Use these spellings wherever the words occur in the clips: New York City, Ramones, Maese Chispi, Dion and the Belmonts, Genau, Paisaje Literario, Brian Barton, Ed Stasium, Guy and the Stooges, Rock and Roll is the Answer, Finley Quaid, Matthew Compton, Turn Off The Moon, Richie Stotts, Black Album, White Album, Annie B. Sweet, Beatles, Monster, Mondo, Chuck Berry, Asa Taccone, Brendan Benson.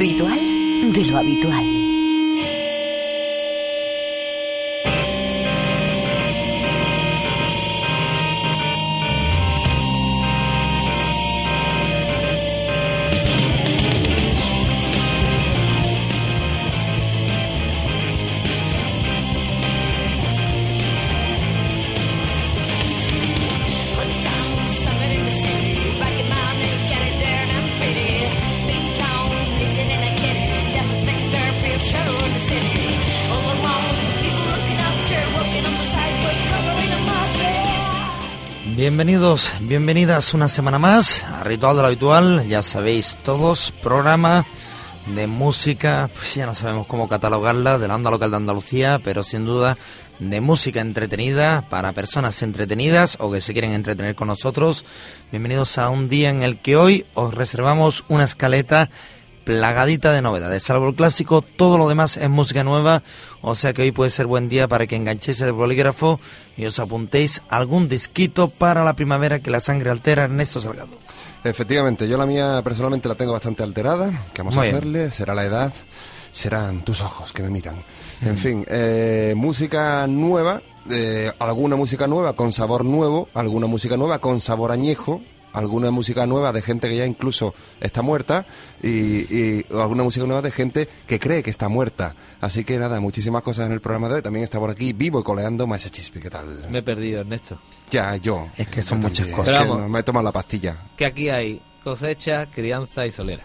Ritual de lo habitual. Bienvenidos, bienvenidas una semana más a Ritual de lo Habitual, ya sabéis todos, programa de música, pues ya no sabemos cómo catalogarla, de la Onda Local de Andalucía, pero sin duda de música entretenida, para personas entretenidas o que se quieren entretener con nosotros. Bienvenidos a un día en el que hoy os reservamos una escaleta plagadita de novedades, salvo el clásico, todo lo demás es música nueva, o sea que hoy puede ser buen día para que enganchéis el bolígrafo y os apuntéis algún disquito para la primavera que la sangre altera. Ernesto Salgado. Efectivamente, yo la mía personalmente la tengo bastante alterada, que vamos a hacerle, será la edad, serán tus ojos que me miran. En fin, música nueva, alguna música nueva con sabor nuevo, alguna música nueva con sabor añejo, alguna música nueva de gente que ya incluso está muerta y alguna música nueva de gente que cree que está muerta. Así que nada, muchísimas cosas en el programa de hoy. También está por aquí vivo y coleando Maese Chispi, ¿qué tal? Me he perdido, Ernesto. Ya, yo. Es que son muchas cosas. Pero vamos, me he tomado la pastilla. Que aquí hay cosecha, crianza y solera.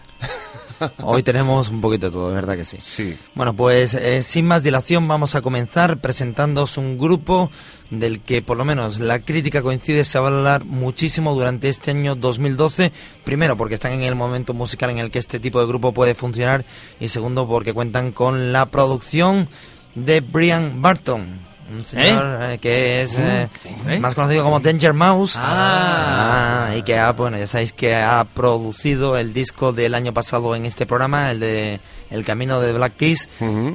Hoy tenemos un poquito de todo, ¿verdad que sí? Sí. Bueno, pues sin más dilación vamos a comenzar presentándoos un grupo del que por lo menos la crítica coincide, se va a hablar muchísimo durante este año 2012, primero porque están en el momento musical en el que este tipo de grupo puede funcionar y segundo porque cuentan con la producción de Brian Barton. Un señor que es más conocido como Danger Mouse y que bueno, ya sabéis que ha producido el disco del año pasado en este programa, el de El Camino de Black Keys,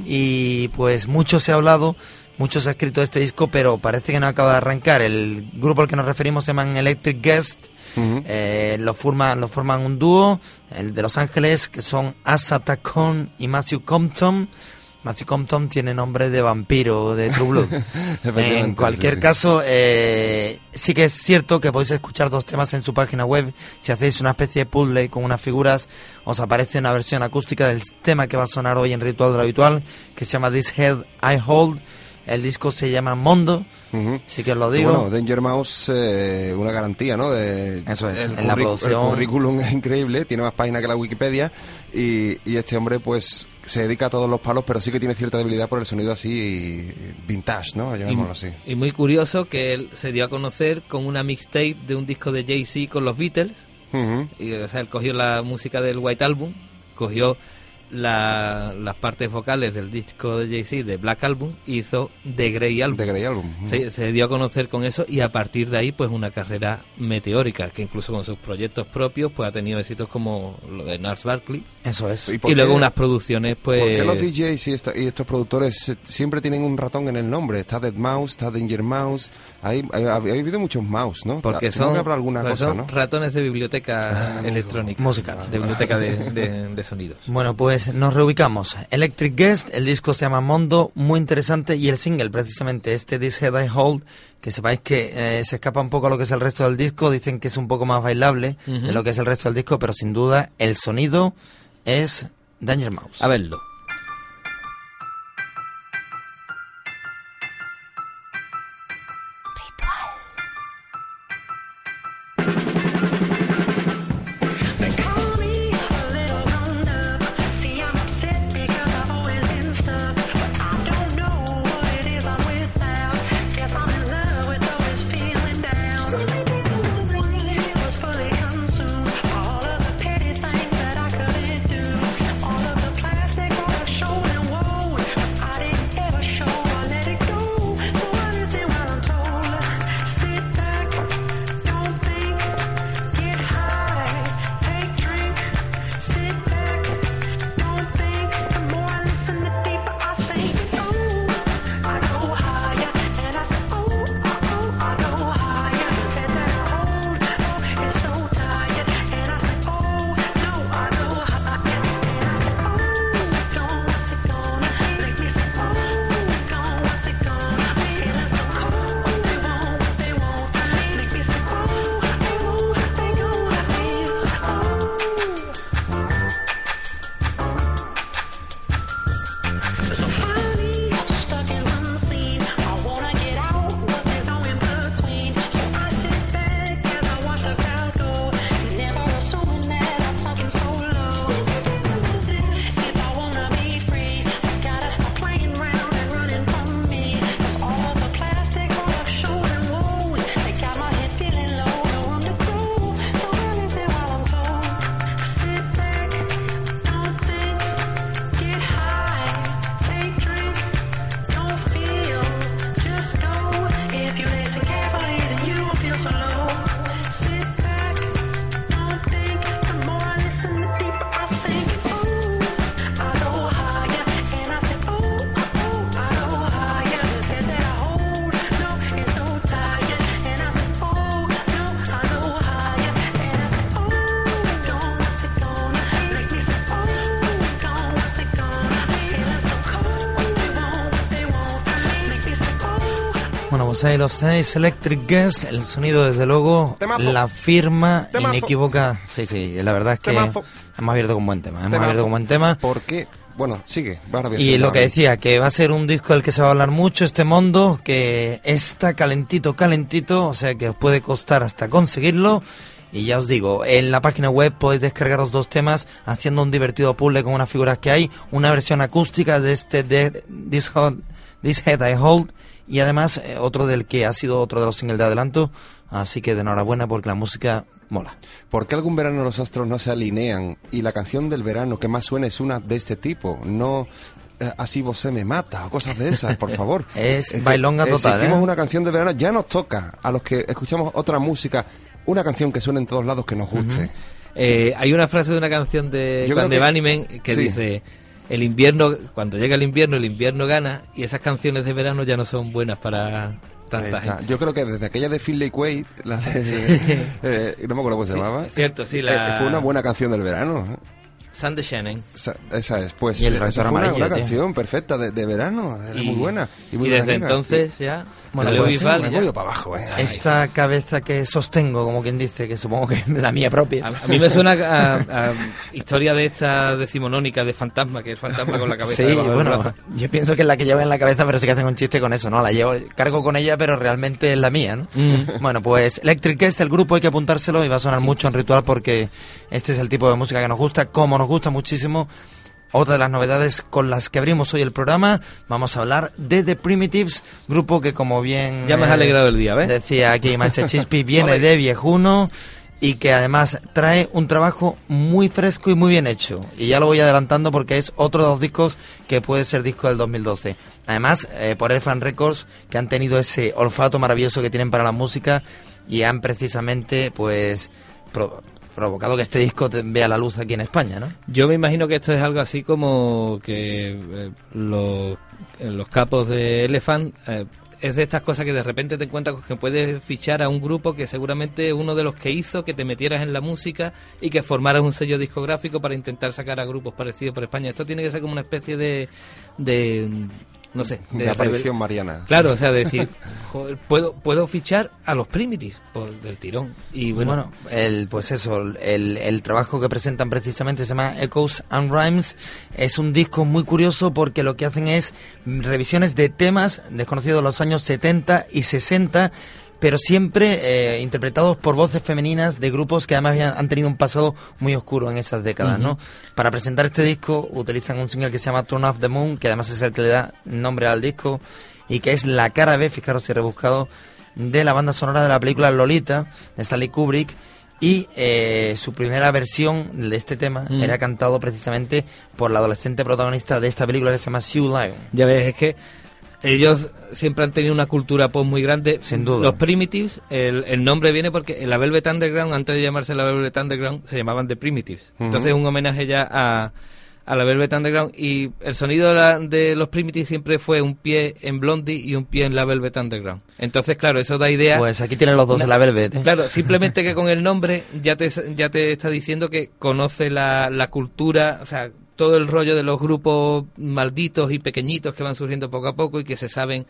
y pues mucho se ha hablado, mucho se ha escrito de este disco, pero parece que no acaba de arrancar. El grupo al que nos referimos se llaman Electric Guest. Lo forman un dúo, el de Los Ángeles, que son Asa Taccone y Matthew Compton. Matthew Compton tiene nombre de vampiro de True Blood. En cualquier caso, sí que es cierto que podéis escuchar dos temas en su página web. Si hacéis una especie de puzzle con unas figuras, os aparece una versión acústica del tema que va a sonar hoy en Ritual de lo Habitual, que se llama This Head I Hold. El disco se llama Mondo, sí que os lo digo. Bueno, Danger Mouse, una garantía, ¿no? Eso es, en la producción. El currículum es increíble, tiene más páginas que la Wikipedia y este hombre pues se dedica a todos los palos, pero sí que tiene cierta debilidad por el sonido así vintage, ¿no? Llamémoslo así. Y muy curioso que él se dio a conocer con una mixtape de un disco de Jay-Z con los Beatles, y, o sea, él cogió la música del White Album, cogió las partes vocales del disco de Jay-Z de Black Album, hizo The Grey Album. The Grey Album. Se dio a conocer con eso y a partir de ahí pues una carrera meteórica que incluso con sus proyectos propios pues ha tenido éxitos como lo de Nars Barkley. Eso es. Y luego unas producciones pues... Porque los DJs y estos productores siempre tienen un ratón en el nombre. Está Dead Mouse, está Danger Mouse. Ha habido muchos mouse, ¿no? Porque son ratones de biblioteca electrónica. Musical. De biblioteca de sonidos. Bueno, pues nos reubicamos. Electric Guest, el disco se llama Mondo, muy interesante, y el single, precisamente, este This Head I Hold, que sepáis que se escapa un poco a lo que es el resto del disco, dicen que es un poco más bailable de lo que es el resto del disco, pero sin duda el sonido es Danger Mouse. A verlo. Bueno, pues ahí los tenéis, Electric Guest, el sonido desde luego, temazo, la firma inequívoca. Sí, sí, la verdad es que hemos abierto con buen tema, Porque, bueno, sigue. Y lo que decía, que va a ser un disco del que se va a hablar mucho, este Mondo, que está calentito, o sea que os puede costar hasta conseguirlo. Y ya os digo, en la página web podéis descargaros dos temas haciendo un divertido puzzle con unas figuras que hay, una versión acústica de este This Head I Hold, y además otro del que ha sido otro de los singles de adelanto, así que de enhorabuena porque la música mola. ¿Por qué algún verano los astros no se alinean y la canción del verano que más suena es una de este tipo? No... Así vos se me mata, o cosas de esas, por favor. Es bailonga total. Exigimos una canción de verano, ya nos toca a los que escuchamos otra música, una canción que suene en todos lados que nos guste. Hay una frase de una canción de Van de Vanimen que dice: el invierno, cuando llega el invierno gana, y esas canciones de verano ya no son buenas para tanta gente. Yo creo que desde aquella de Finley Quaid, la de, no me acuerdo cómo se llamaba. Cierto, sí, fue una buena canción del verano. Sun de Shannon. Esa es, pues. Y el Reactor Amarillo. Una canción perfecta de verano, era muy buena. Y muy desde entonces ya. Bueno, salió Bisbal. Me voy para abajo, Esta cabeza que sostengo, como quien dice, que supongo que es la mía propia. A mí me suena a historia de esta decimonónica de fantasma, que es fantasma con la cabeza. Sí, bueno, yo pienso que es la que lleva en la cabeza, pero sí que hacen un chiste con eso, ¿no? La llevo, cargo con ella, pero realmente es la mía, ¿no? Bueno, pues Electric Guest, el grupo, hay que apuntárselo y va a sonar mucho en Ritual porque este es el tipo de música que nos gusta, como nos gusta muchísimo. Otra de las novedades con las que abrimos hoy el programa, vamos a hablar de The Primitives, grupo que, como bien ya me has alegrado el día, ¿ves? Decía aquí Maese Chispi, viene de viejuno y que además trae un trabajo muy fresco y muy bien hecho, y ya lo voy adelantando porque es otro de los discos que puede ser disco del 2012. Además por Elfan Records, que han tenido ese olfato maravilloso que tienen para la música y han precisamente pues provocado que este disco vea la luz aquí en España, ¿no? Yo me imagino que esto es algo así como que los capos de Elephant, es de estas cosas que de repente te encuentras que puedes fichar a un grupo que seguramente uno de los que hizo que te metieras en la música y que formaras un sello discográfico para intentar sacar a grupos parecidos por España. Esto tiene que ser como una especie de no sé, de aparición mariana. Claro, o sea, decir, joder, puedo fichar a los Primitives del tirón. Y bueno, el trabajo que presentan precisamente se llama Echoes and Rhymes. Es un disco muy curioso porque lo que hacen es revisiones de temas desconocidos de los años 70 y 60, pero siempre interpretados por voces femeninas de grupos que además han tenido un pasado muy oscuro en esas décadas, ¿no? Para presentar este disco utilizan un single que se llama Turn Off The Moon, que además es el que le da nombre al disco y que es la cara B, fijaros si rebuscado, de la banda sonora de la película Lolita, de Stanley Kubrick. Y su primera versión de este tema era cantado precisamente por la adolescente protagonista de esta película que se llama Sue Lyon. Ya ves, es que ellos siempre han tenido una cultura pop muy grande. Sin duda. Los Primitives, el nombre viene porque en la Velvet Underground, antes de llamarse la Velvet Underground, se llamaban The Primitives. Entonces es un homenaje ya a la Velvet Underground. Y el sonido de los Primitives siempre fue un pie en Blondie y un pie en la Velvet Underground. Entonces, claro, eso da idea. Pues aquí tienen los dos en la Velvet. Claro, simplemente que con el nombre ya te está diciendo que conoce la cultura, o sea, todo el rollo de los grupos malditos y pequeñitos que van surgiendo poco a poco y que se saben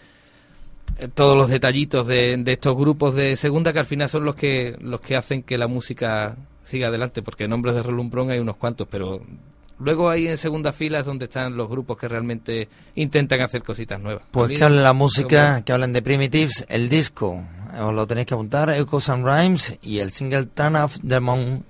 todos los detallitos de estos grupos de segunda, que al final son los que hacen que la música siga adelante, porque nombres de relumbrón hay unos cuantos, pero luego ahí en segunda fila es donde están los grupos que realmente intentan hacer cositas nuevas. Pues que hablen la música, que hablen de Primitives, el disco, os lo tenéis que apuntar, Echoes and Rhymes, y el single Turn Off The Moon.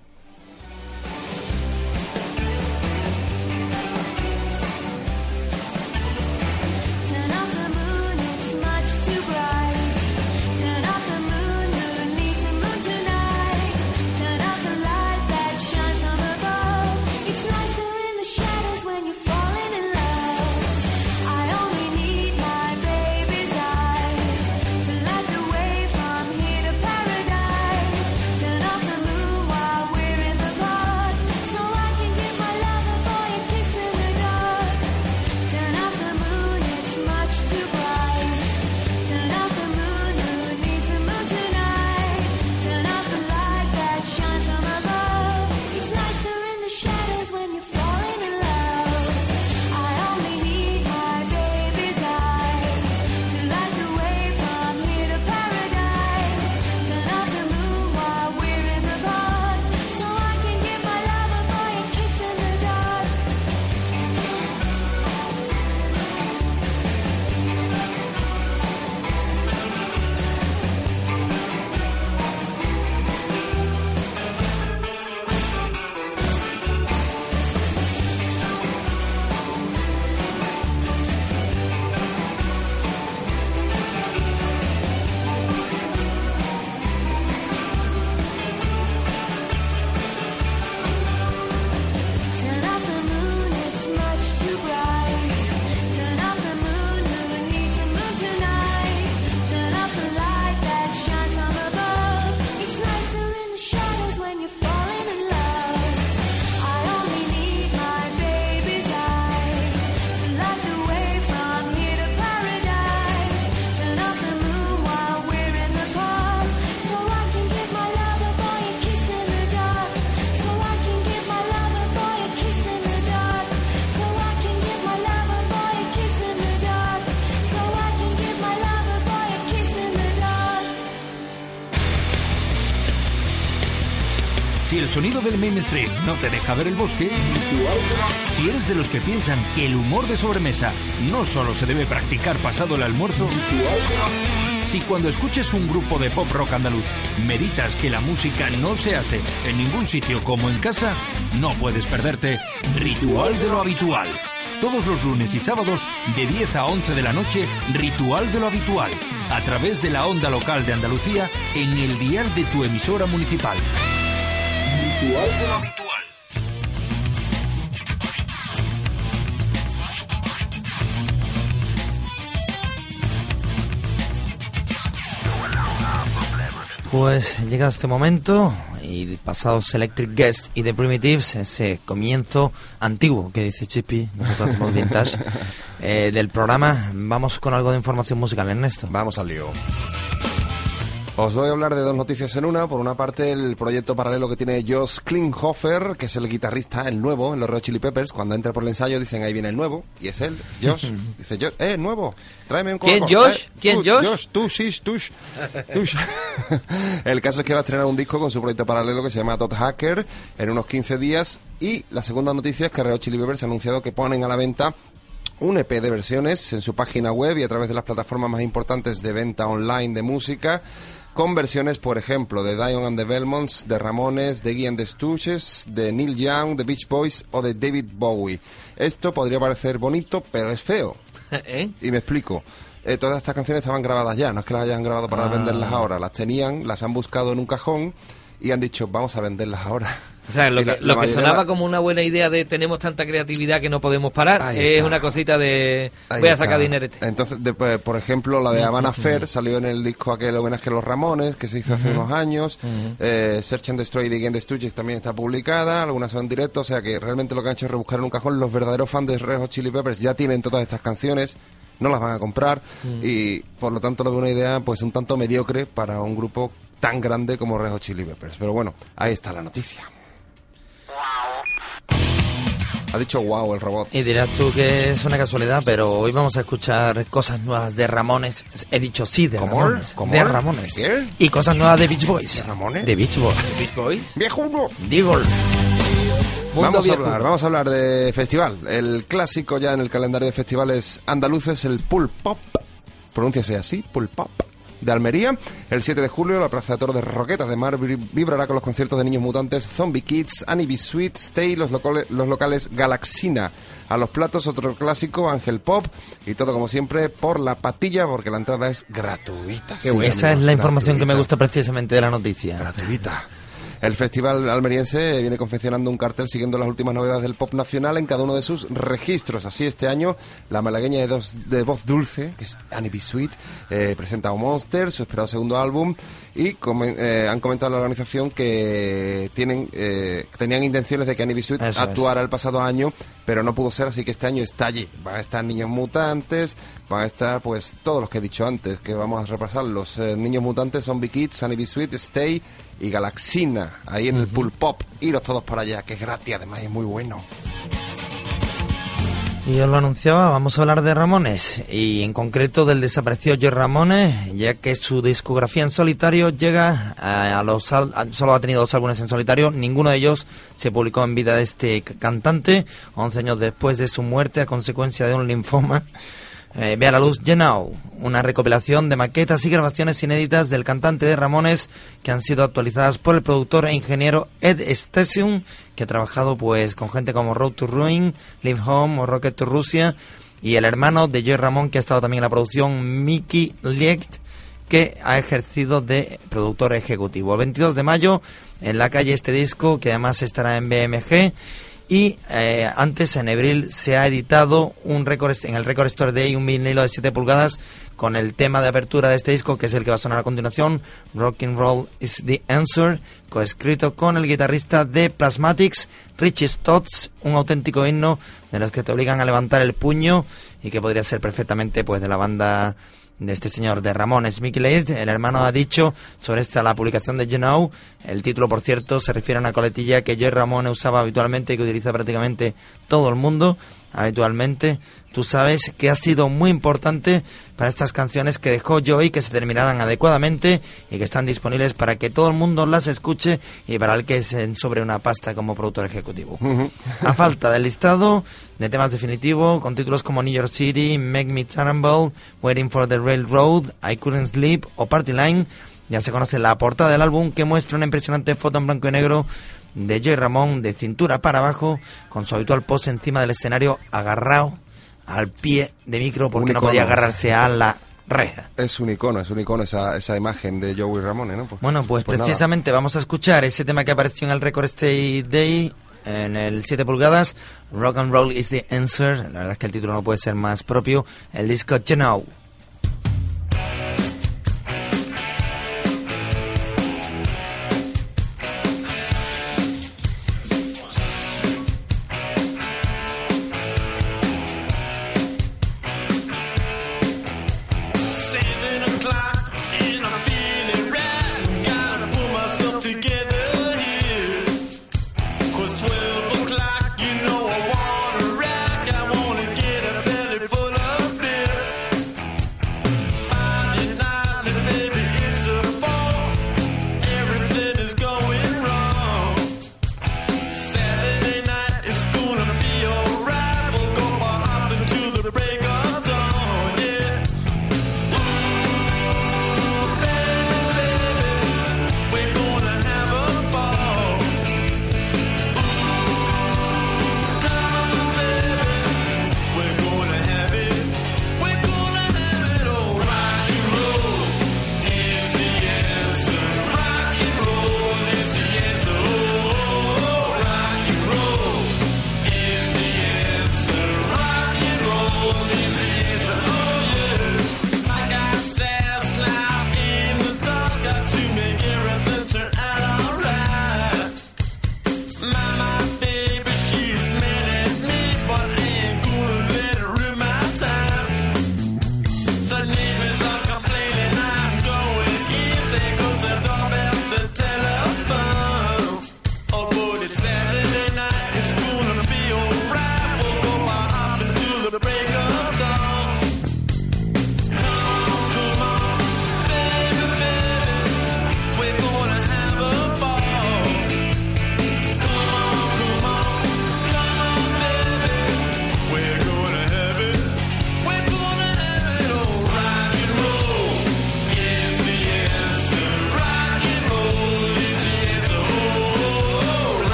sonido del mainstream no te deja ver el bosque, si eres de los que piensan que el humor de sobremesa no solo se debe practicar pasado el almuerzo, si cuando escuches un grupo de pop rock andaluz meditas que la música no se hace en ningún sitio como en casa, no puedes perderte Ritual de lo Habitual. Todos los lunes y sábados de 10 a 11 de la noche, Ritual de lo Habitual, a través de la Onda Local de Andalucía en el dial de tu emisora municipal. Ritual de lo Habitual. Pues llega este momento y pasados Electric Guest y The Primitives, ese comienzo antiguo que dice Chispi, nosotros hacemos vintage, del programa. Vamos con algo de información musical, Ernesto. Vamos al lío. Os voy a hablar de dos noticias en una. Por una parte, el proyecto paralelo que tiene Josh Klinghoffer, que es el guitarrista, el nuevo, en los Red Chili Peppers. Cuando entra por el ensayo dicen, ahí viene el nuevo. Y es él, Josh. Dice, Josh, el nuevo, tráeme un coco. ¿Quién, Josh? ¿Quién, Josh? Josh, tú, sí, tush. El caso es que va a estrenar un disco con su proyecto paralelo que se llama Todd Hacker en unos 15 días. Y la segunda noticia es que Red Chili Peppers ha anunciado que ponen a la venta un EP de versiones en su página web y a través de las plataformas más importantes de venta online de música, con versiones, por ejemplo, de Dion and the Belmonts, de Ramones, de Guy and the Stooges, de Neil Young, de Beach Boys o de David Bowie. Esto podría parecer bonito, pero es feo. ¿Eh? Y me explico. Todas estas canciones estaban grabadas ya, no es que las hayan grabado para venderlas ahora. Las tenían, las han buscado en un cajón y han dicho, vamos a venderlas ahora. O sea, lo que sonaba como una buena idea de tenemos tanta creatividad que no podemos parar, es una cosita de voy a sacar dinerete. Entonces, después, por ejemplo, la de Havana Fair salió en el disco aquel homenaje a los Ramones, que se hizo hace unos años. Search and Destroy de Again the Stooges también está publicada, algunas son en directo, o sea que realmente lo que han hecho es rebuscar en un cajón. Los verdaderos fans de Red Hot Chili Peppers ya tienen todas estas canciones, no las van a comprar y por lo tanto lo de una idea pues un tanto mediocre para un grupo tan grande como Red Hot Chili Peppers. Pero bueno, ahí está la noticia. Ha dicho wow el robot. Y dirás tú que es una casualidad, pero hoy vamos a escuchar cosas nuevas de Ramones. He dicho sí, de Ramones. ¿Cómo? De Ramones. ¿Qué? Y cosas nuevas de Beach Boys. ¿De Ramones? De Beach Boys. ¿De Beach Boys? ¡Viejo uno! Digo. Vamos a hablar de festival. El clásico ya en el calendario de festivales andaluces, el Pull Pop. Pronúnciase así, Pull Pop. De Almería, el 7 de julio, la Plaza de Toros de Roquetas de Mar vibrará con los conciertos de Niños Mutantes, Zombie Kids, Annie B. Sweet, Stay, los locales Galaxina. A los platos, otro clásico, Ángel Pop, y todo como siempre por la patilla, porque la entrada es gratuita. Sí, bueno, esa es la información gratuita que me gusta precisamente de la noticia. Gratuita. El festival almeriense viene confeccionando un cartel siguiendo las últimas novedades del pop nacional en cada uno de sus registros. Así, este año, la malagueña de voz dulce, que es Annie B. Sweet, presenta a Monster, su esperado segundo álbum, y han comentado a la organización que tenían intenciones de que Annie B. Sweet actuara el pasado año, pero no pudo ser, así que este año está allí. Van a estar Niños Mutantes, van a estar pues todos los que he dicho antes, que vamos a repasar los Niños Mutantes, Zombie Kids, Annie B. Sweet, Stay y Galaxina, ahí en el Pull Pop. Iros todos para allá, que es gratis, además es muy bueno. Y os lo anunciaba, vamos a hablar de Ramones, y en concreto del desaparecido Joey Ramone, ya que su discografía en solitario llega solo ha tenido 2 álbumes en solitario, ninguno de ellos se publicó en vida de este cantante, 11 años después de su muerte a consecuencia de un linfoma. Ve a la luz Genau, una recopilación de maquetas y grabaciones inéditas del cantante de Ramones que han sido actualizadas por el productor e ingeniero Ed Stasium, que ha trabajado pues con gente como Road to Ruin, Live Home o Rocket to Russia, y el hermano de Joey Ramone, que ha estado también en la producción, Mickey Liecht, que ha ejercido de productor ejecutivo. El 22 de mayo en la calle este disco, que además estará en BMG. Y antes, en abril, se ha editado en el Record Store Day un vinilo de 7 pulgadas con el tema de apertura de este disco, que es el que va a sonar a continuación, Rock and Roll is the Answer, coescrito con el guitarrista de Plasmatics, Richie Stotts, un auténtico himno de los que te obligan a levantar el puño y que podría ser perfectamente pues de la banda de este señor de Ramones, Mickey Leigh. El hermano ha dicho sobre la publicación de Genau. El título, por cierto, se refiere a una coletilla que Joey Ramone usaba habitualmente y que utiliza prácticamente todo el mundo, habitualmente, tú sabes que ha sido muy importante para estas canciones que dejó Joey, que se terminaran adecuadamente y que están disponibles para que todo el mundo las escuche y para el que se sobre una pasta como productor ejecutivo. A falta del listado de temas definitivo, con títulos como New York City, Make Me Terrible, Waiting for the Railroad, I Couldn't Sleep o Party Line, ya se conoce la portada del álbum, que muestra una impresionante foto en blanco y negro de Joey Ramone de cintura para abajo, con su habitual pose encima del escenario, agarrado al pie de micro porque no podía agarrarse a la reja. Es un icono esa imagen de Joey Ramone, ¿no? Bueno, pues precisamente nada. Vamos a escuchar ese tema que apareció en el Record Stay Day, en el 7 pulgadas, Rock and Roll is the Answer. La verdad es que el título no puede ser más propio, el disco Genau.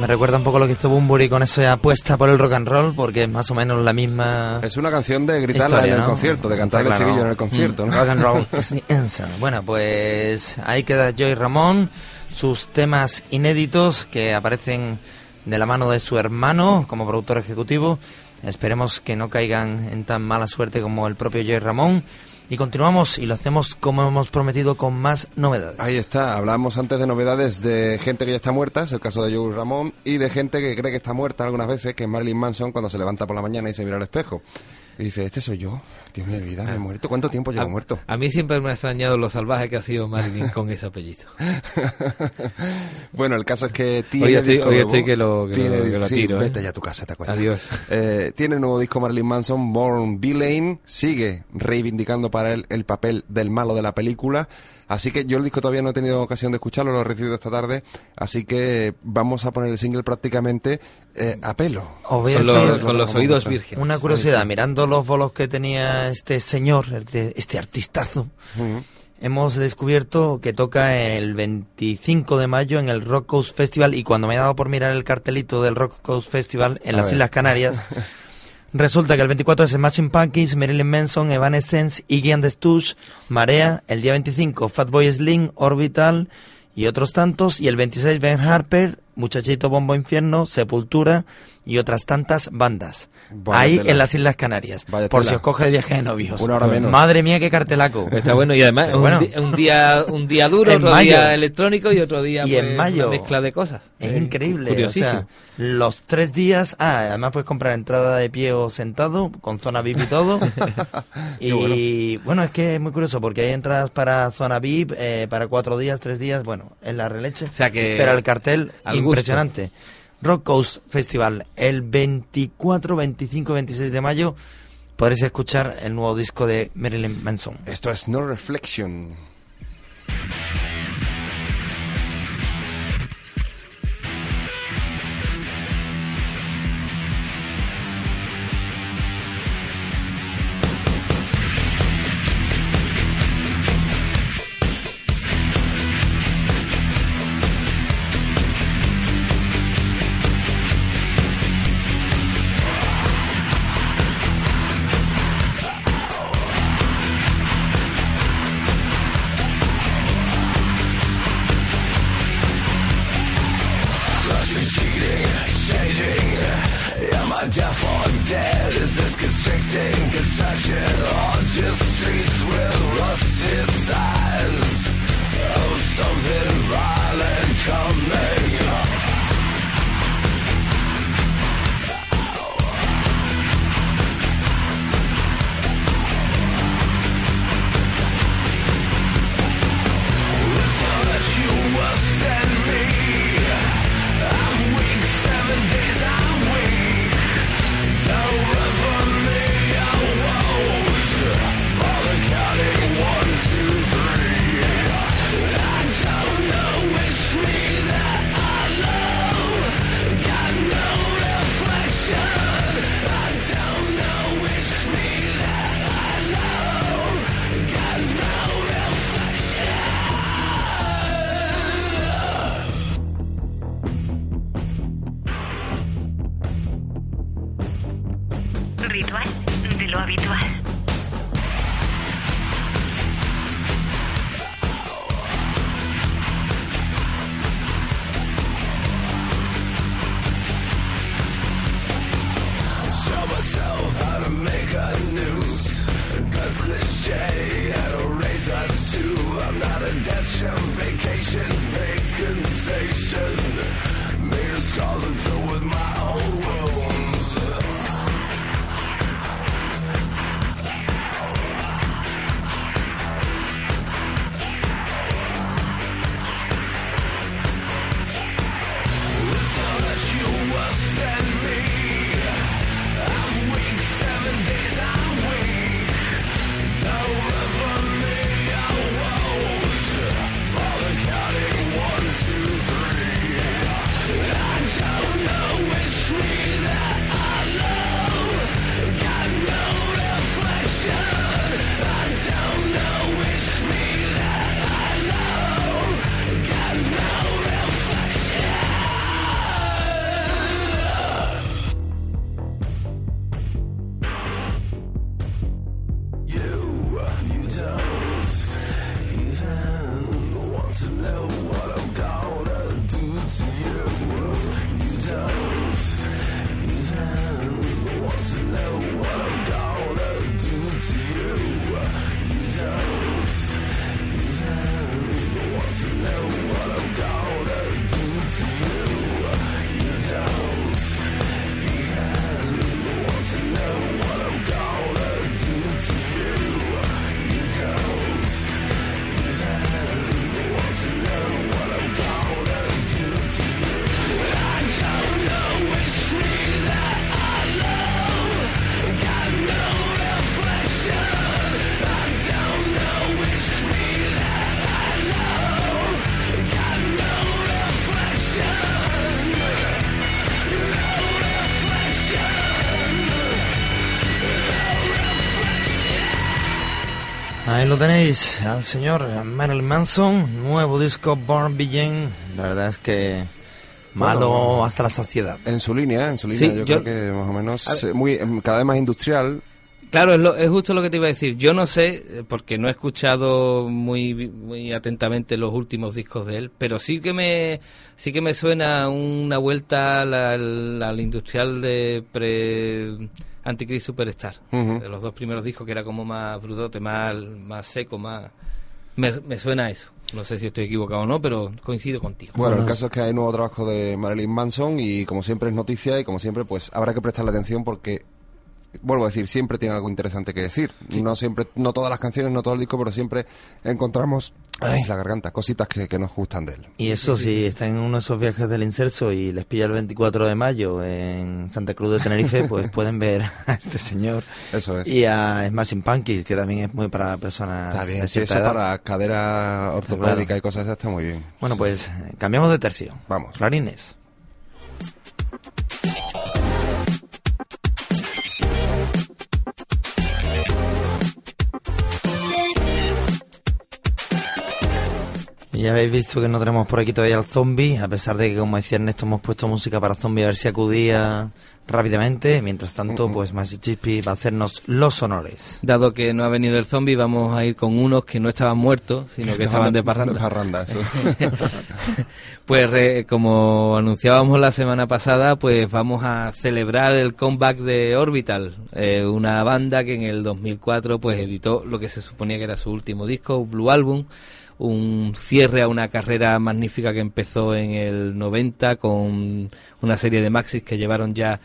Me recuerda un poco lo que hizo Bunbury con esa apuesta por el rock and roll, porque es más o menos la misma. Es una canción de gritarla historia, en el concierto, de cantar el civillo en el concierto, ¿no? Rock and roll is the answer. Bueno, pues ahí queda Joey Ramone, sus temas inéditos que aparecen de la mano de su hermano como productor ejecutivo. Esperemos que no caigan en tan mala suerte como el propio Joey Ramone. Y continuamos, y lo hacemos como hemos prometido, con más novedades. Ahí está, hablamos antes de novedades de gente que ya está muerta, es el caso de Joey Ramone, y de gente que cree que está muerta algunas veces, que es Marilyn Manson cuando se levanta por la mañana y se mira al espejo. Y dice, este soy yo, Dios mío, mi vida, me he muerto. ¿Cuánto tiempo llevo muerto? A mí siempre me ha extrañado lo salvaje que ha sido Marilyn con ese apellido. Bueno, el caso es que tiene Hoy estoy que lo tiro. Vete ya a tu casa, te acuerdas. Adiós. Tiene el nuevo disco Marilyn Manson, Born Villain. Sigue reivindicando para él el papel del malo de la película. Así que yo el disco todavía no he tenido ocasión de escucharlo, lo he recibido esta tarde. Así que vamos a poner el single prácticamente a pelo. Con los oídos vírgenes. Una curiosidad, mirando los bolos que tenía este señor, este artistazo, Hemos descubierto que toca el 25 de mayo en el Rock Coast Festival, y cuando me he dado por mirar el cartelito del Rock Coast Festival en las Islas Canarias, resulta que el 24 es Smashing Pumpkins, Marilyn Manson, Evanescence, Iggy and the Stooges, Marea, el día 25 Fatboy Slim, Orbital y otros tantos, y el 26 Ben Harper, Muchachito Bombo Infierno, Sepultura y otras tantas bandas. Vaya ahí tela. En las Islas Canarias. Vaya por tela. Si os coge de viaje de novios. Una hora menos. Madre mía, qué cartelaco. Está bueno, y además bueno, un día duro, otro mayo, día electrónico y otro día y pues, en mayo, una mezcla de cosas. Es increíble. Curiosísimo. O sea, los 3 días, además puedes comprar entrada de pie o sentado, con zona VIP y todo. Y bueno, es que es muy curioso porque hay entradas para zona VIP, para 4 días, 3 días, bueno, es la releche. O sea que, pero el cartel impresionante. Rock Coast Festival, el 24, 25, 26 de mayo podréis escuchar el nuevo disco de Marilyn Manson. Esto es No Reflection. Ritual de lo habitual. Ahí lo tenéis, al señor Marilyn Manson, nuevo disco Born Begin. La verdad es que malo, bueno, hasta la saciedad. En su línea, sí, yo creo que más o menos muy, cada vez más industrial. Claro, es justo lo que te iba a decir. Yo no sé, porque no he escuchado muy atentamente los últimos discos de él, pero sí que me suena una vuelta al industrial de Antichrist Superstar, de los dos primeros discos, que era como más brutote, más seco, más... Me suena a eso. No sé si estoy equivocado o no, pero coincido contigo. Bueno, el caso es que hay nuevo trabajo de Marilyn Manson y como siempre es noticia y como siempre pues habrá que prestarle atención porque... Vuelvo a decir, siempre tiene algo interesante que decir. Sí. No todas las canciones, no todo el disco, pero siempre encontramos, la garganta, cositas que nos gustan de él. Y eso sí, está en uno de esos viajes del inserso y les pilla el 24 de mayo en Santa Cruz de Tenerife, pues pueden ver a este señor. Eso es. Y a Smashing Pumpkins, que también es muy para personas está bien, de cierta edad. Para cadera ortopédica, claro, y cosas esas, está muy bien. Bueno, pues cambiamos de tercio. Vamos. Clarines. Ya habéis visto que no tenemos por aquí todavía al zombie, a pesar de que, como decía Ernesto, hemos puesto música para zombie a ver si acudía rápidamente. Mientras tanto, pues Maese Chispi va a hacernos los honores. Dado que no ha venido el zombie, vamos a ir con unos que no estaban muertos, sino que estaban de parranda. Pues como anunciábamos la semana pasada, pues vamos a celebrar el comeback de Orbital, una banda que en el 2004 pues editó lo que se suponía que era su último disco, Blue Album. Un cierre a una carrera magnífica que empezó en el 90 con una serie de maxis que llevaron ya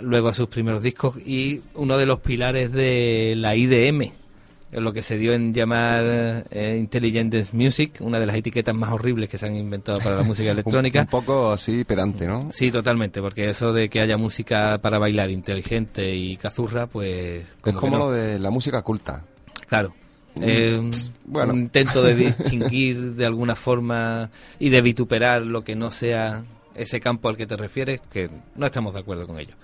luego a sus primeros discos, y uno de los pilares de la IDM, lo que se dio en llamar Intelligent Dance Music, una de las etiquetas más horribles que se han inventado para la música electrónica. Un poco así pedante, ¿no? Sí, totalmente, porque eso de que haya música para bailar inteligente y cazurra, pues... Es como lo de la música culta. Claro. Bueno. Un intento de distinguir de alguna forma y de vituperar lo que no sea ese campo al que te refieres, que no estamos de acuerdo con ello.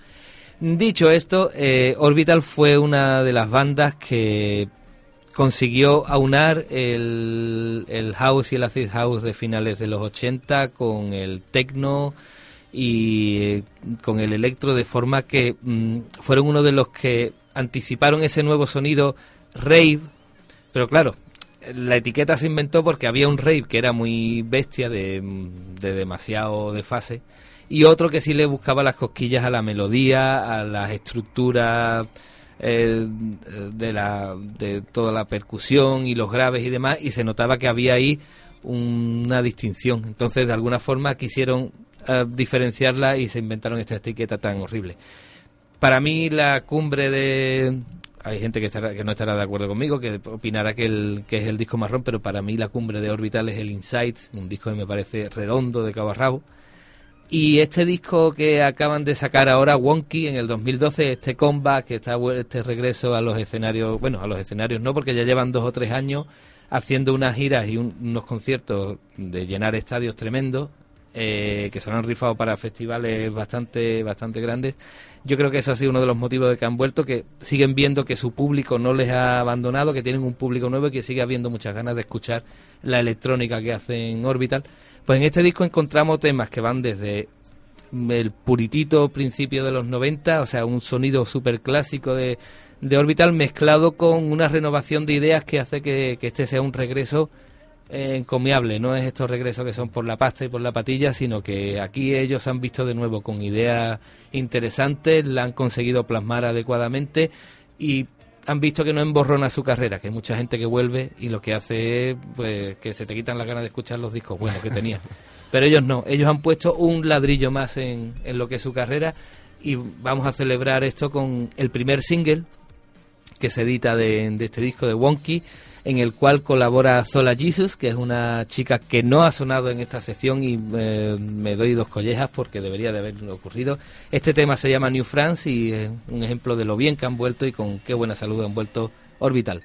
Dicho esto, Orbital fue una de las bandas que consiguió aunar el house y el acid house de finales de los 80 con el techno y con el electro, de forma que fueron uno de los que anticiparon ese nuevo sonido rave. Pero claro, la etiqueta se inventó porque había un rave que era muy bestia, de demasiado desfase, y otro que sí le buscaba las cosquillas a la melodía, a las estructuras de toda la percusión y los graves y demás, y se notaba que había ahí una distinción. Entonces, de alguna forma, quisieron diferenciarla y se inventaron esta etiqueta tan horrible. Para mí, la cumbre de... Hay gente que no estará de acuerdo conmigo, que opinará que es el disco marrón, pero para mí la cumbre de Orbital es el Insights, un disco que me parece redondo de cabo a rabo. Y este disco que acaban de sacar ahora, Wonky, en el 2012, este comeback, este regreso a los escenarios, bueno, a los escenarios no, porque ya llevan 2 o 3 años haciendo unas giras y unos conciertos de llenar estadios tremendos, que se lo han rifado para festivales bastante grandes. Yo creo que eso ha sido uno de los motivos de que han vuelto, que siguen viendo que su público no les ha abandonado, que tienen un público nuevo y que sigue habiendo muchas ganas de escuchar la electrónica que hacen Orbital. Pues en este disco encontramos temas que van desde el puritito principio de los 90, o sea, un sonido súper clásico de Orbital, mezclado con una renovación de ideas que hace que este sea un regreso encomiable. No es estos regresos que son por la pasta y por la patilla, sino que aquí ellos se han visto de nuevo con ideas interesantes, la han conseguido plasmar adecuadamente y han visto que no emborrona su carrera, que hay mucha gente que vuelve y lo que hace es pues que se te quitan las ganas de escuchar los discos buenos que tenías, pero ellos no, ellos han puesto un ladrillo más en lo que es su carrera, y vamos a celebrar esto con el primer single que se edita de este disco de Wonky, en el cual colabora Zola Jesus, que es una chica que no ha sonado en esta sección y me doy 2 collejas porque debería de haber ocurrido. Este tema se llama New France y es un ejemplo de lo bien que han vuelto y con qué buena salud han vuelto Orbital.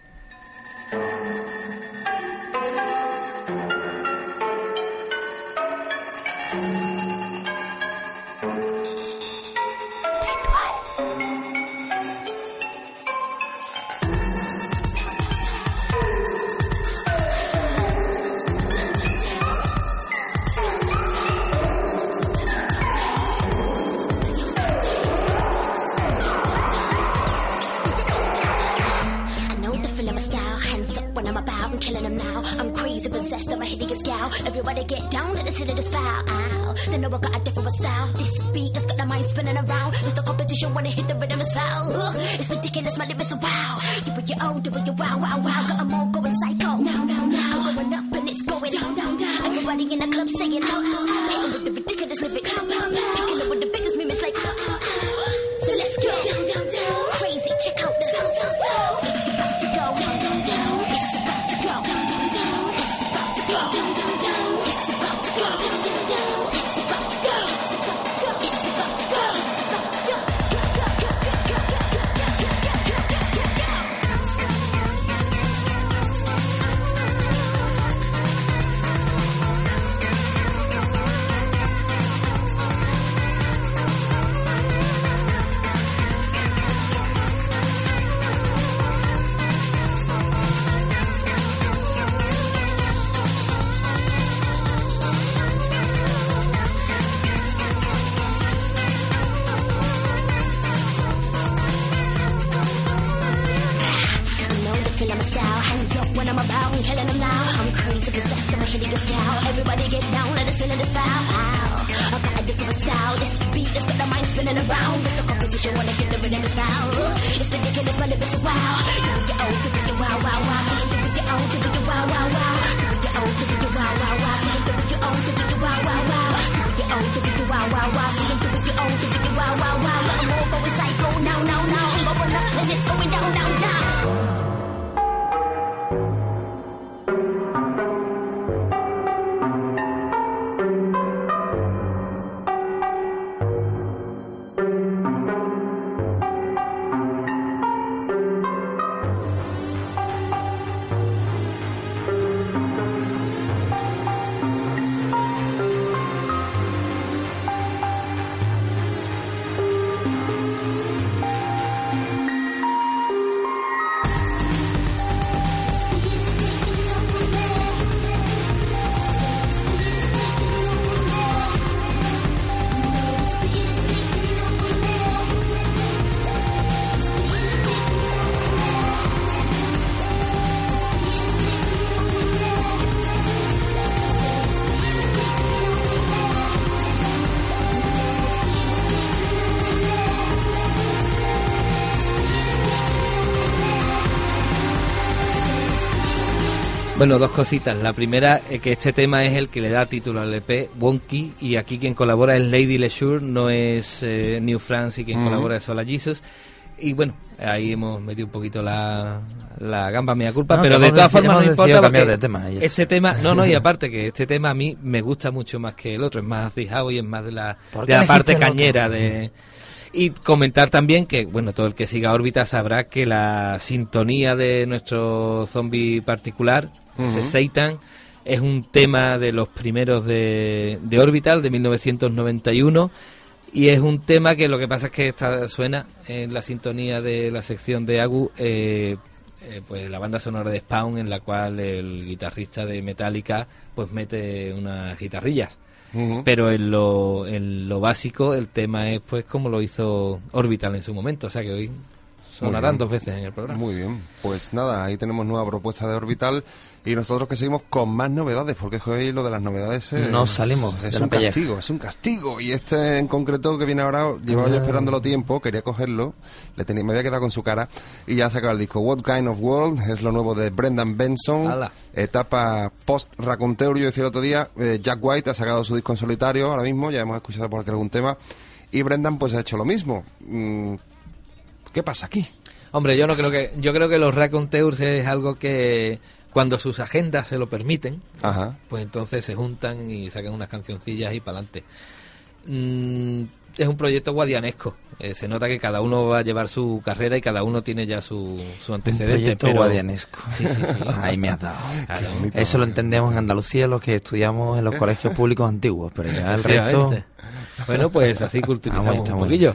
now. Everybody get down, let the city just foul out. They know I got a different style. This beat has got the mind spinning around. It's the competition when it hit the rhythm is foul. It's ridiculous, my lyrics are wow. Do it your own, do it your wow, wow, wow. Got them all going psycho. Now, now, now. I'm going up and it's going down, down, down. Everybody in the club saying ow, ow, ow. Hitting with the ridiculous lyrics. Ow, ow, ow. Picking up with the biggest memes like ow, ow, ow. So let's get down, down, down. Crazy, check out the sound, sound, sound. It's about to go down, down, down. It's about to go down, down, down. It's about to go down, down, down. It's about to go down, down, down. It's about to go. It's about to go. It's about to go. It's about to go. Bueno, dos cositas. La primera es que este tema es el que le da título al EP, Wonky, y aquí quien colabora es Lady Leisure, no es New France, y quien colabora es Sola Jesus. Y bueno, ahí hemos metido un poquito la gamba, mea culpa, no, pero de todas formas no importa porque de tema, este tema, no, y aparte que este tema a mí me gusta mucho más que el otro, es más fijado y es más de la parte cañera de... Y comentar también que, bueno, todo el que siga Órbita sabrá que la sintonía de nuestro zombie particular, ese Seitan, es un tema de los primeros de Orbital, de 1991, y es un tema que lo que pasa es que suena en la sintonía de la sección de Agu, pues la banda sonora de Spawn, en la cual el guitarrista de Metallica pues mete unas guitarrillas. Pero en lo básico el tema es pues como lo hizo Orbital en su momento, o sea que hoy sonarán dos veces en el programa. Muy bien, pues nada, ahí tenemos nueva propuesta de Orbital y nosotros que seguimos con más novedades, porque hoy lo de las novedades no salimos, es un castigo, y este en concreto que viene ahora, llevaba yo esperándolo tiempo, quería cogerlo, me había quedado con su cara y ya ha sacado el disco What Kind of World, es lo nuevo de Brendan Benson. Ala. Etapa post-Raconteurio, yo decía el otro día, Jack White ha sacado su disco en solitario ahora mismo, ya hemos escuchado por aquí algún tema, y Brendan pues ha hecho lo mismo. ¿Qué pasa aquí? Hombre, yo no creo que... Yo creo que los raconteurs es algo que cuando sus agendas se lo permiten, pues entonces se juntan y sacan unas cancioncillas y para adelante. Es un proyecto guadianesco. Se nota que cada uno va a llevar su carrera y cada uno tiene ya su antecedente. Un proyecto guadianesco. Sí. Ahí me has dado. Claro. Eso lo entendemos en Andalucía, los que estudiamos en los colegios públicos antiguos, pero ya el resto... Bueno, pues así cultivamos un poquillo.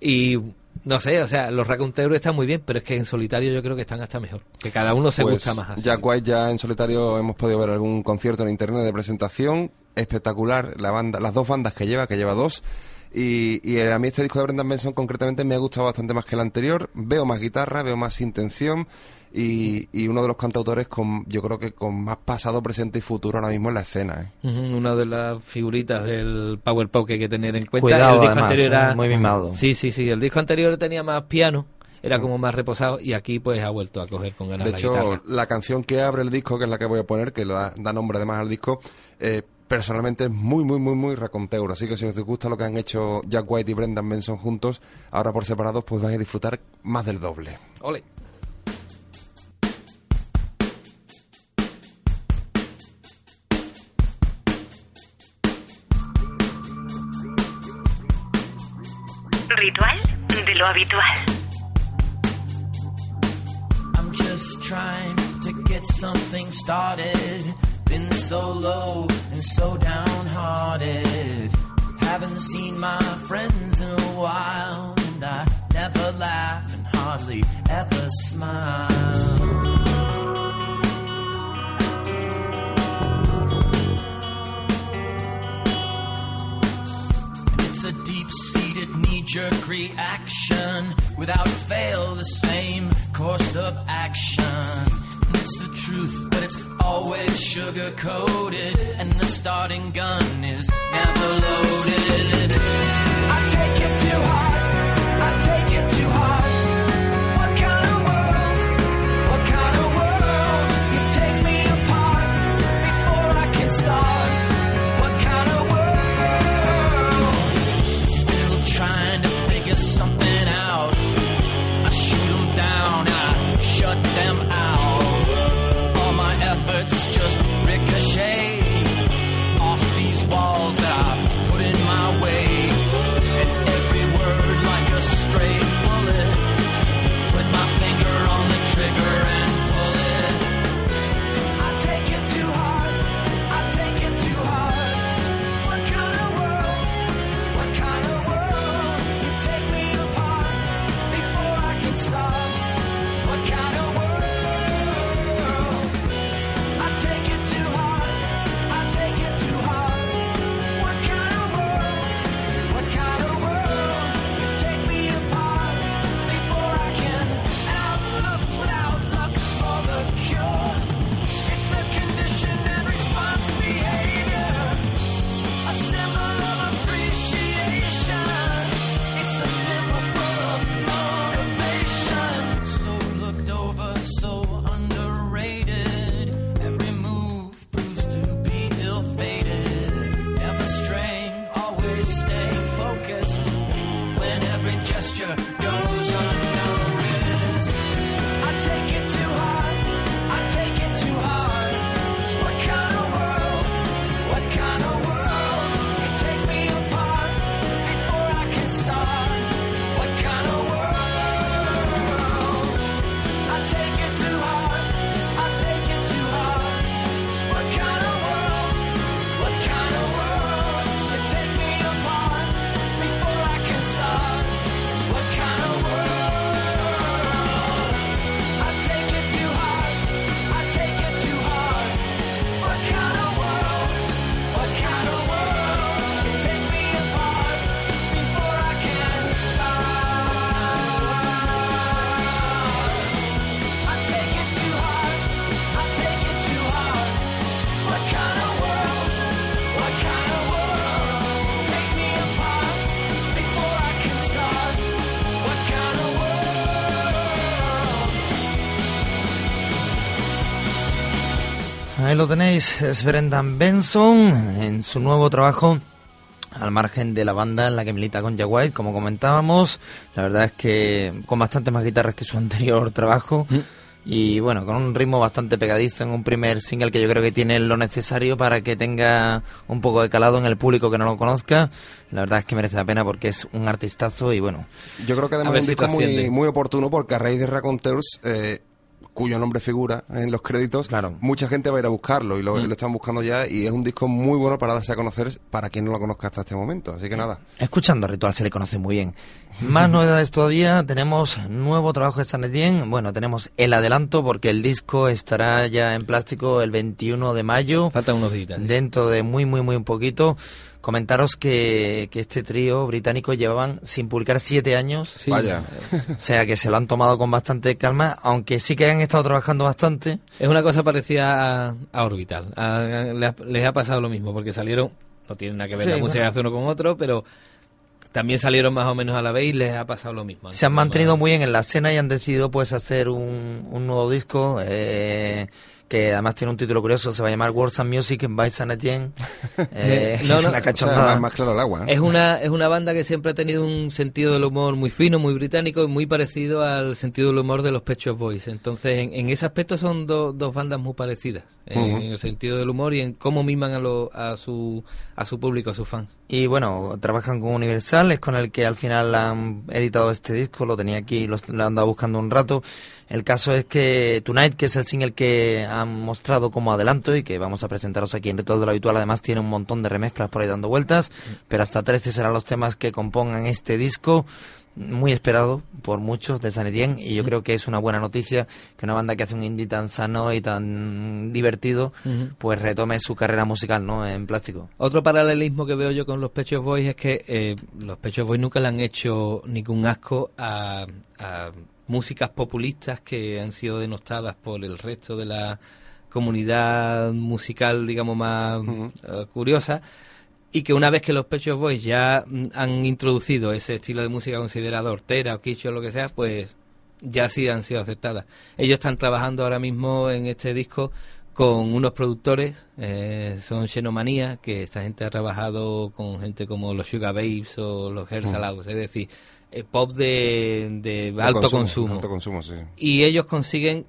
Y... No sé, o sea, los raconteuros están muy bien, pero es que en solitario yo creo que están hasta mejor. Que cada uno se gusta más así. Jack White ya en solitario hemos podido ver algún concierto en internet de presentación. espectacular la banda, las dos bandas que lleva dos. Y a mí este disco de Brendan Benson concretamente me ha gustado bastante más que el anterior. Veo más guitarra, veo más intención y uno de los cantautores con, yo creo que con más pasado, presente y futuro ahora mismo en la escena, ¿eh? Una de las figuritas del power pop que hay que tener en cuenta. Cuidado, el disco además, anterior era muy mimado. Sí, el disco anterior tenía más piano, era como más reposado, y aquí pues ha vuelto a coger con ganas la guitarra. De hecho, la canción que abre el disco, que es la que voy a poner, que le da nombre además al disco, personalmente es muy raconteuro, así que si os gusta lo que han hecho Jack White y Brendan Benson juntos, ahora por separados, pues vais a disfrutar más del doble. ¡Ole! Ritual de lo habitual. I'm just trying to get something started. Been so low and so downhearted. Haven't seen my friends in a while, and I never laugh and hardly ever smile. And it's a deep-seated knee-jerk reaction, without fail the same course of action. It's the truth, but it's always sugar-coated, and the starting gun is never loaded. I take it too hard, I take it too hard. What kind of world, what kind of world? You take me apart before I can start. What kind of world? Still trying to figure something out. I shoot them down, I shut them out. Efforts just ricochet off these walls that I put in my way, and every word like a stray bullet, put my finger on the trigger and pull it. I take it too hard, I take it too hard. What kind of world, what kind of world? You take me apart before I can start. What kind of ahí lo tenéis, es Brendan Benson en su nuevo trabajo al margen de la banda en la que milita con Jack White, como comentábamos. La verdad es que con bastante más guitarras que su anterior trabajo y bueno, con un ritmo bastante pegadizo en un primer single que yo creo que tiene lo necesario para que tenga un poco de calado en el público que no lo conozca. La verdad es que merece la pena porque es un artistazo y bueno, yo creo que además es un disco muy oportuno porque a raíz de Raconteurs cuyo nombre figura en los créditos, claro, mucha gente va a ir a buscarlo y lo están buscando ya, y es un disco muy bueno para darse a conocer para quien no lo conozca hasta este momento, así que nada. Escuchando Ritual se le conoce muy bien. Más novedades todavía, tenemos nuevo trabajo de San Etienne, bueno, tenemos el adelanto porque el disco estará ya en plástico el 21 de mayo. Faltan unos días. Dentro de muy un poquito. Comentaros que este trío británico llevaban sin publicar 7 años. Sí. Vaya. O sea que se lo han tomado con bastante calma, aunque sí que han estado trabajando bastante. Es una cosa parecida a Orbital. Les ha pasado lo mismo, porque salieron, no tienen nada que ver, sí, la música hace uno con otro, pero también salieron más o menos a la vez y les ha pasado lo mismo. Se han mantenido muy bien en la escena y han decidido pues hacer un nuevo disco, que además tiene un título curioso, se va a llamar Words and Music by San Etienne. Es una cachondada. O sea, más claro el agua, ¿eh? Es una banda que siempre ha tenido un sentido del humor muy fino, muy británico y muy parecido al sentido del humor de los Beach Boys. Entonces, en ese aspecto son dos bandas muy parecidas, en el sentido del humor y en cómo miman a su público, a sus fans. Y bueno, trabajan con Universal, es con el que al final han editado este disco, lo tenía aquí, lo han andado buscando un rato. El caso es que Tonight, que es el single que han mostrado como adelanto y que vamos a presentaros aquí en Ritual de lo Habitual, además tiene un montón de remezclas por ahí dando vueltas, pero hasta 13 serán los temas que compongan este disco, muy esperado por muchos de San Etienne, y yo creo que es una buena noticia que una banda que hace un indie tan sano y tan divertido pues retome su carrera musical, ¿no?, en plástico. Otro paralelismo que veo yo con los Beach Boys es que los Beach Boys nunca le han hecho ningún asco a músicas populistas que han sido denostadas por el resto de la comunidad musical, digamos, más curiosa, y que una vez que los Beach Boys ya han introducido ese estilo de música considerado hortera o quiche o lo que sea, pues ya sí han sido aceptadas. Ellos están trabajando ahora mismo en este disco con unos productores, son Xenomanía, que esta gente ha trabajado con gente como los Sugar Babes o los Hair Salados, es decir, pop de alto consumo, sí. Y ellos consiguen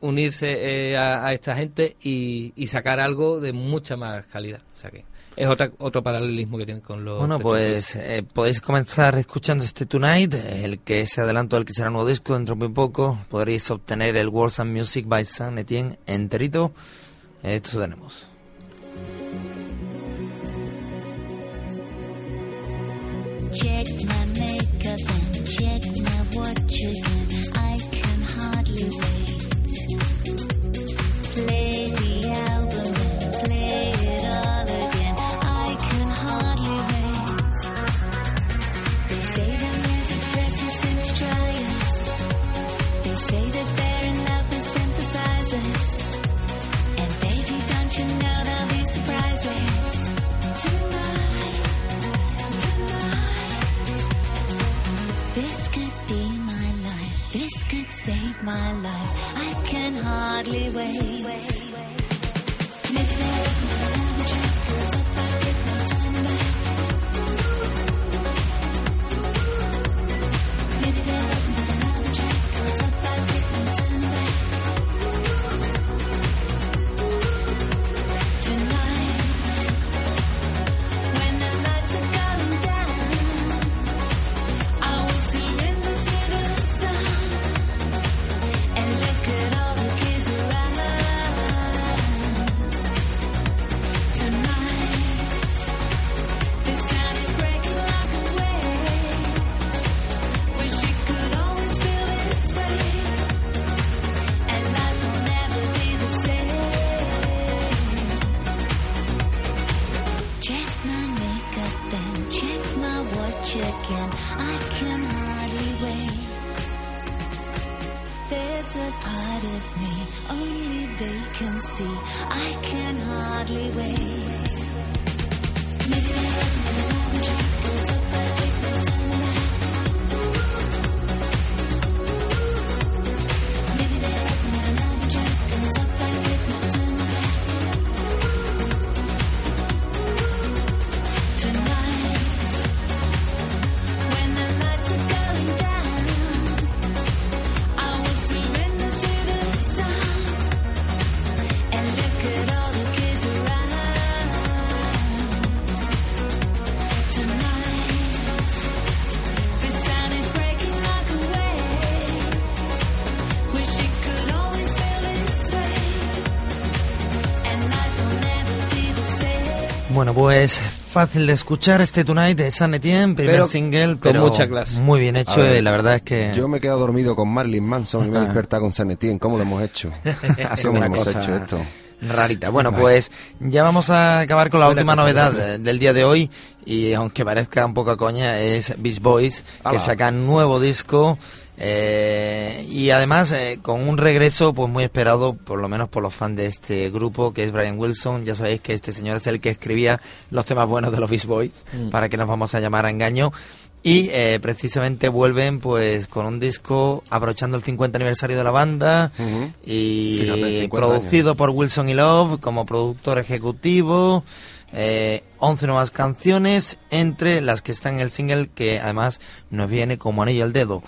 unirse a esta gente y sacar algo de mucha más calidad, o sea que es otro paralelismo que tienen con los... Bueno, pues podéis comenzar escuchando este Tonight, el que se adelanto del que será un nuevo disco dentro de muy poco. Podréis obtener el Words and Music by San Etienne enterito. Esto tenemos. Check my makeup and check my watch again. I can hardly wait. Play the album and play it all again. I can hardly wait. They say that music presses into trials. They say that they're in love with synthesizers. And baby, don't you know there'll be surprises. This could be my life, this could save my life, I can hardly wait. Midnight, I'm drunk, goes up, I get no time back. Midnight, I'm drunk, goes up, I get no time back. Tonight, when the lights are going down, I will surrender to the sun. And look at all the kids around. Tonight, the sound is breaking like a wave. Wish it could always feel this way. And life will never be the same. Check my makeup and check my watch again. I can hardly wait. There's a part of me only they can see. I can hardly wait. Midnight, I'm drunk, goes up, I get no time back. Midnight, I'm drunk, goes up, I get no time back. Tonight, when the lights are going down, I will surrender to the sun. And look at all the kids around. Bueno, pues fácil de escuchar este Tonight de San Etienne, primer single, pero con mucha clase. Muy bien hecho, ver, la verdad es que... Yo me he quedado dormido con Marilyn Manson y me he despertado con San Etienne. ¿Cómo lo hemos hecho? ¿Cómo lo hemos hecho esto? Rarita. Bueno, pues ya vamos a acabar con la última novedad del día de hoy, y aunque parezca un poco coña, es Beach Boys, que sacan nuevo disco, y además con un regreso pues muy esperado, por lo menos por los fans de este grupo, que es Brian Wilson. Ya sabéis que este señor es el que escribía los temas buenos de los Beach Boys, para que nos vamos a llamar a engaño. Y precisamente vuelven pues con un disco abrochando el 50 aniversario de la banda, y fíjate, producido por Wilson y Love como productor ejecutivo, 11 nuevas canciones, entre las que están el single que además nos viene como anillo al dedo,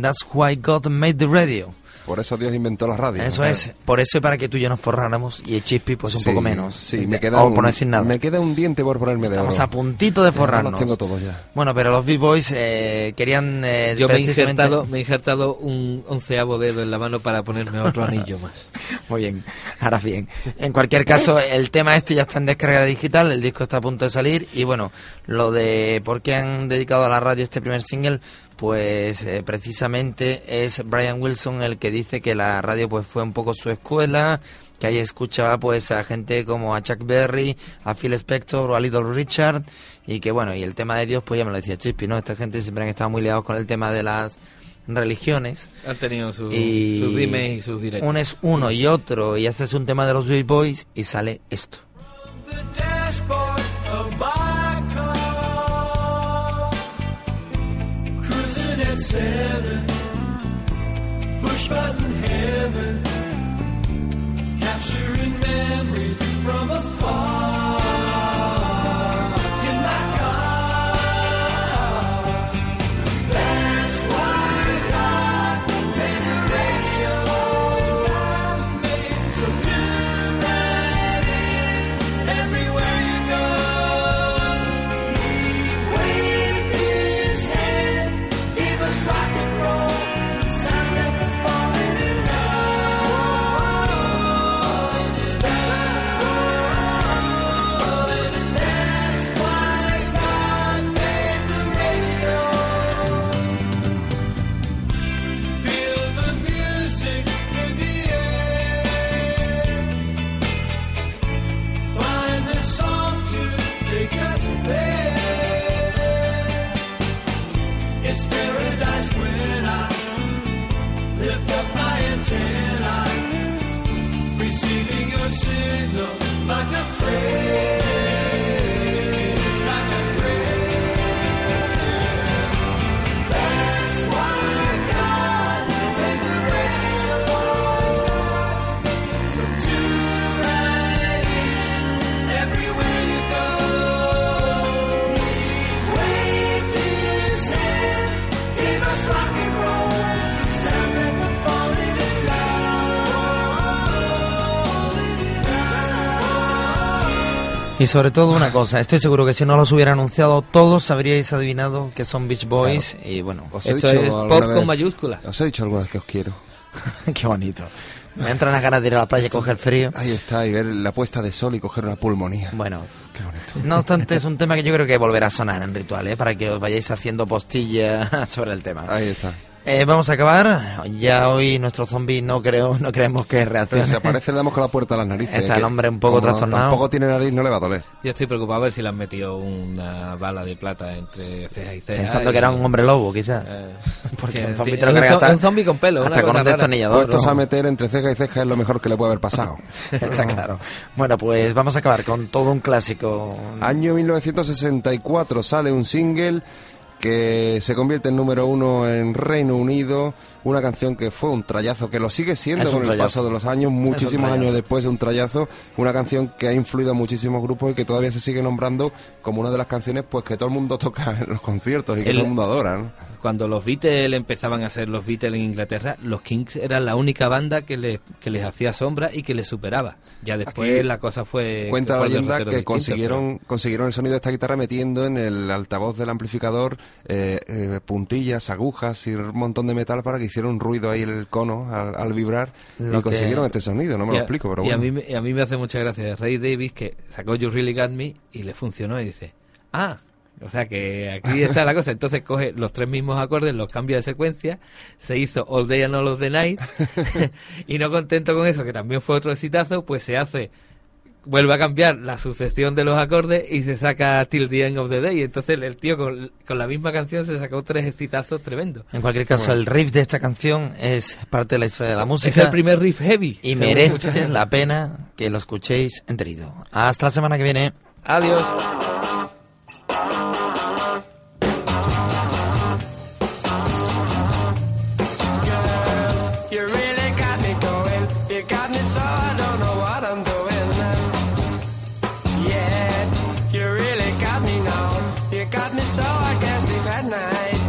That's Why God Made the Radio. Por eso Dios inventó la radio. Eso es, por eso, y para que tú y yo nos forráramos, y el Chispi pues un poco menos. Sí, me queda, por no decir nada. Me queda un diente por ponerme de oro. Estamos a puntito de forrarnos. Los tengo todos ya. Bueno, pero los Beach Boys querían... yo precisamente... me he injertado un 11avo dedo en la mano para ponerme otro anillo más. Muy bien, ahora bien. En cualquier caso, el tema este ya está en descarga digital, el disco está a punto de salir, y bueno, lo de por qué han dedicado a la radio este primer single... Pues precisamente es Brian Wilson el que dice que la radio pues fue un poco su escuela, que ahí escuchaba pues a gente como a Chuck Berry, a Phil Spector o a Little Richard, y que bueno, y el tema de Dios pues ya me lo decía Chispi, ¿no? Esta gente siempre han estado muy liados con el tema de las religiones. Han tenido sus dimes y sus directos. Uno es uno y otro, y haces un tema de los Beach Boys y sale esto. Seven, push button heaven, capturing memories from afar. In my car, that's why God made the radio. So tonight, everywhere you go, wave this hand. Give us rock and roll, sound like we're falling in love. That's why God made the radio. Feel the music in the air. Find a song to take us away. It's paradise when I lift up my antenna, receiving your signal like a prayer, like a prayer. That's why God made the radio. So tonight, everywhere you go, wave this hand. Give us rock and roll, sound like we're falling in love. Y sobre todo una cosa, estoy seguro que si no los hubiera anunciado todos habríais adivinado que son Beach Boys, claro. Y bueno, os he esto dicho es pop con mayúsculas. Os he dicho alguna vez que os quiero. Qué bonito. Me entran las ganas de ir a la playa y coger frío. Ahí está, y ver la puesta de sol y coger una pulmonía. Bueno, qué bonito. No obstante, es un tema que yo creo que volverá a sonar en Ritual, para que os vayáis haciendo postilla sobre el tema. Ahí está. Vamos a acabar. Ya hoy nuestro zombie no creemos que reaccione. Si aparece le damos con la puerta a las narices. Está el hombre un poco trastornado. Tampoco tiene nariz, no le va a doler. Yo estoy preocupado a ver si le han metido una bala de plata entre ceja y ceja. Pensando que era un hombre lobo, quizás. Porque un zombie te lo carga hasta... Un zombie con pelo. Hasta con un destornillador. Puestos a meter entre ceja y ceja es lo mejor que le puede haber pasado. Está claro. Bueno, pues vamos a acabar con todo un clásico. Año 1964 sale un single... que se convierte en número 1 en Reino Unido, una canción que fue un trayazo, que lo sigue siendo con el paso de los años, muchísimos años después, un trayazo, una canción que ha influido a muchísimos grupos y que todavía se sigue nombrando como una de las canciones pues que todo el mundo toca en los conciertos y que todo el mundo adora, ¿no? cuando los Beatles empezaban a ser los Beatles en Inglaterra, los Kings eran la única banda que les hacía sombra y que les superaba. Ya después aquí la cosa fue... Cuenta la leyenda que consiguieron el sonido de esta guitarra metiendo en el altavoz del amplificador puntillas, agujas y un montón de metal para que hiciera un ruido ahí el cono al vibrar, y consiguieron este sonido, no me lo explico, pero bueno. Y a mí me hace mucha gracia Ray Davies, que sacó You Really Got Me y le funcionó y dice, ah... O sea que aquí está la cosa. Entonces coge los tres mismos acordes, los cambia de secuencia, se hizo All Day and All of the Night y no contento con eso, que también fue otro exitazo, pues se hace, vuelve a cambiar la sucesión de los acordes y se saca Till the End of the Day. Entonces el tío con la misma canción se sacó tres exitazos tremendos. En cualquier caso, bueno, el riff de esta canción es parte de la historia de la música. Es el primer riff heavy. Y merece la pena que lo escuchéis enterito. Hasta la semana que viene. Adiós. So I can't sleep at night.